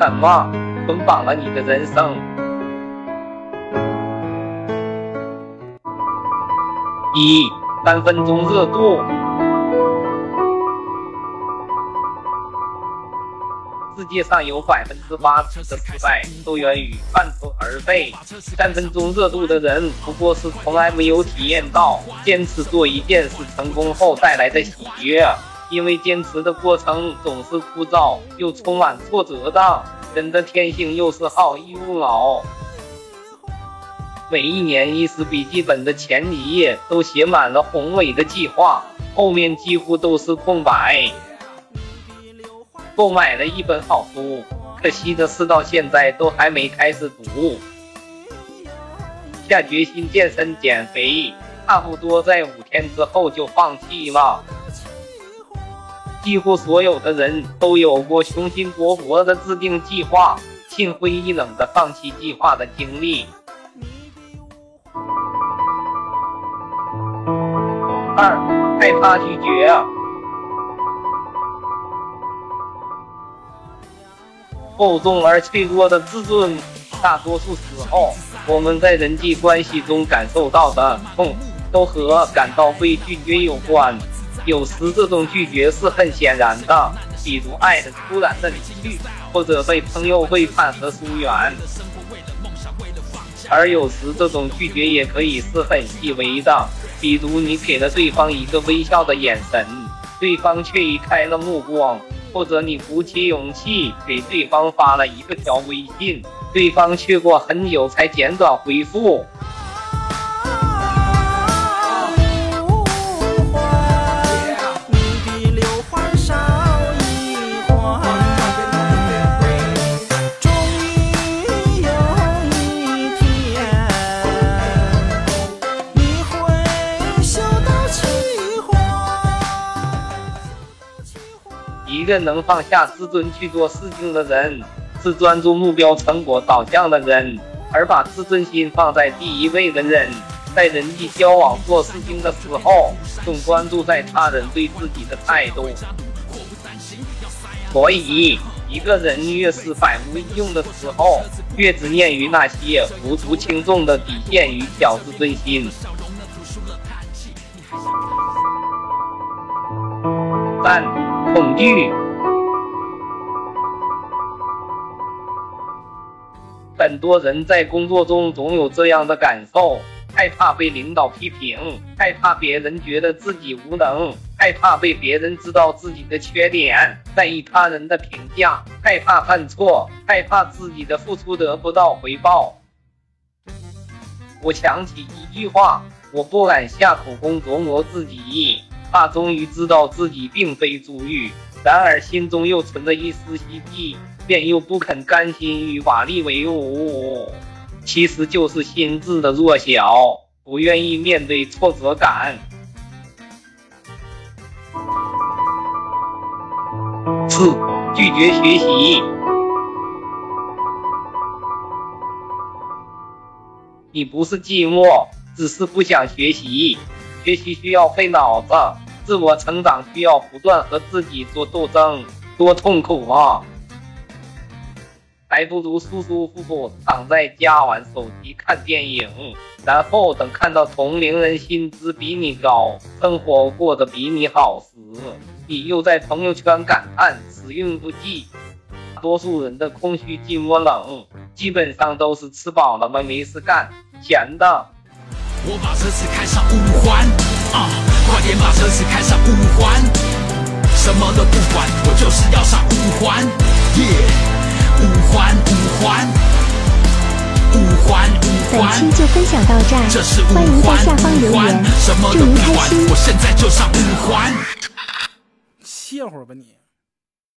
什么捆绑了你的人生。一，3分钟热度。世界上有80%的失败都源于半途而废，3分钟热度的人不过是从来没有体验到坚持做一件事成功后带来的喜悦，因为坚持的过程总是枯燥又充满挫折的，人的天性又是好逸恶劳。每一年衣食笔记本的前几页都写满了宏伟的计划，后面几乎都是空白。购买了一本好书，可惜的是到现在都还没开始读。下决心健身减肥，差不多在5天之后就放弃了。几乎所有的人都有过雄心勃勃的制定计划，心灰意冷的放弃计划的经历。2. 害怕拒绝。厚重而脆弱的自尊，大多数时候我们在人际关系中感受到的痛，都和感到被拒绝有关。有时这种拒绝是很显然的，比如爱的突然的离去，或者被朋友背叛和疏远。而有时这种拒绝也可以是很细微的，比如你给了对方一个微笑的眼神，对方却移开了目光，或者你鼓起勇气给对方发了一个条微信，对方却过很久才简短回复。一个能放下自尊去做事情的人，是专注目标成果导向的人，而把自尊心放在第一位的人，在人际交往做事情的时候，总关注在他人对自己的态度。所以一个人越是百无一用的时候，越执念于那些无足轻重的底线与小自尊心。3. 恐惧。很多人在工作中总有这样的感受，害怕被领导批评，害怕别人觉得自己无能，害怕被别人知道自己的缺点，在意他人的评价，害怕犯错，害怕自己的付出得不到回报。我想起一句话，我不敢下苦功琢磨自己，他终于知道自己并非珠玉，然而心中又存着一丝希冀，便又不肯甘心与瓦砾为伍，其实就是心智的弱小，不愿意面对挫折感。4. 拒绝学习。你不是寂寞，只是不想学习。学习需要费脑子，自我成长需要不断和自己做斗争，多痛苦啊！还不如舒舒服服躺在家玩手机看电影，然后等看到同龄人薪资比你高，生活过得比你好时，你又在朋友圈感叹时运不济。多数人的空虚寂寞冷，基本上都是吃饱了没事干，闲的。我把车子开上五环啊！快点把车子开上五环，什么都不管，我就是要上五环耶！五环五环五环五环。本期就分享到这儿，欢迎在下方留言，什么都不管，祝您开心！我现在就上五环。歇会儿吧你。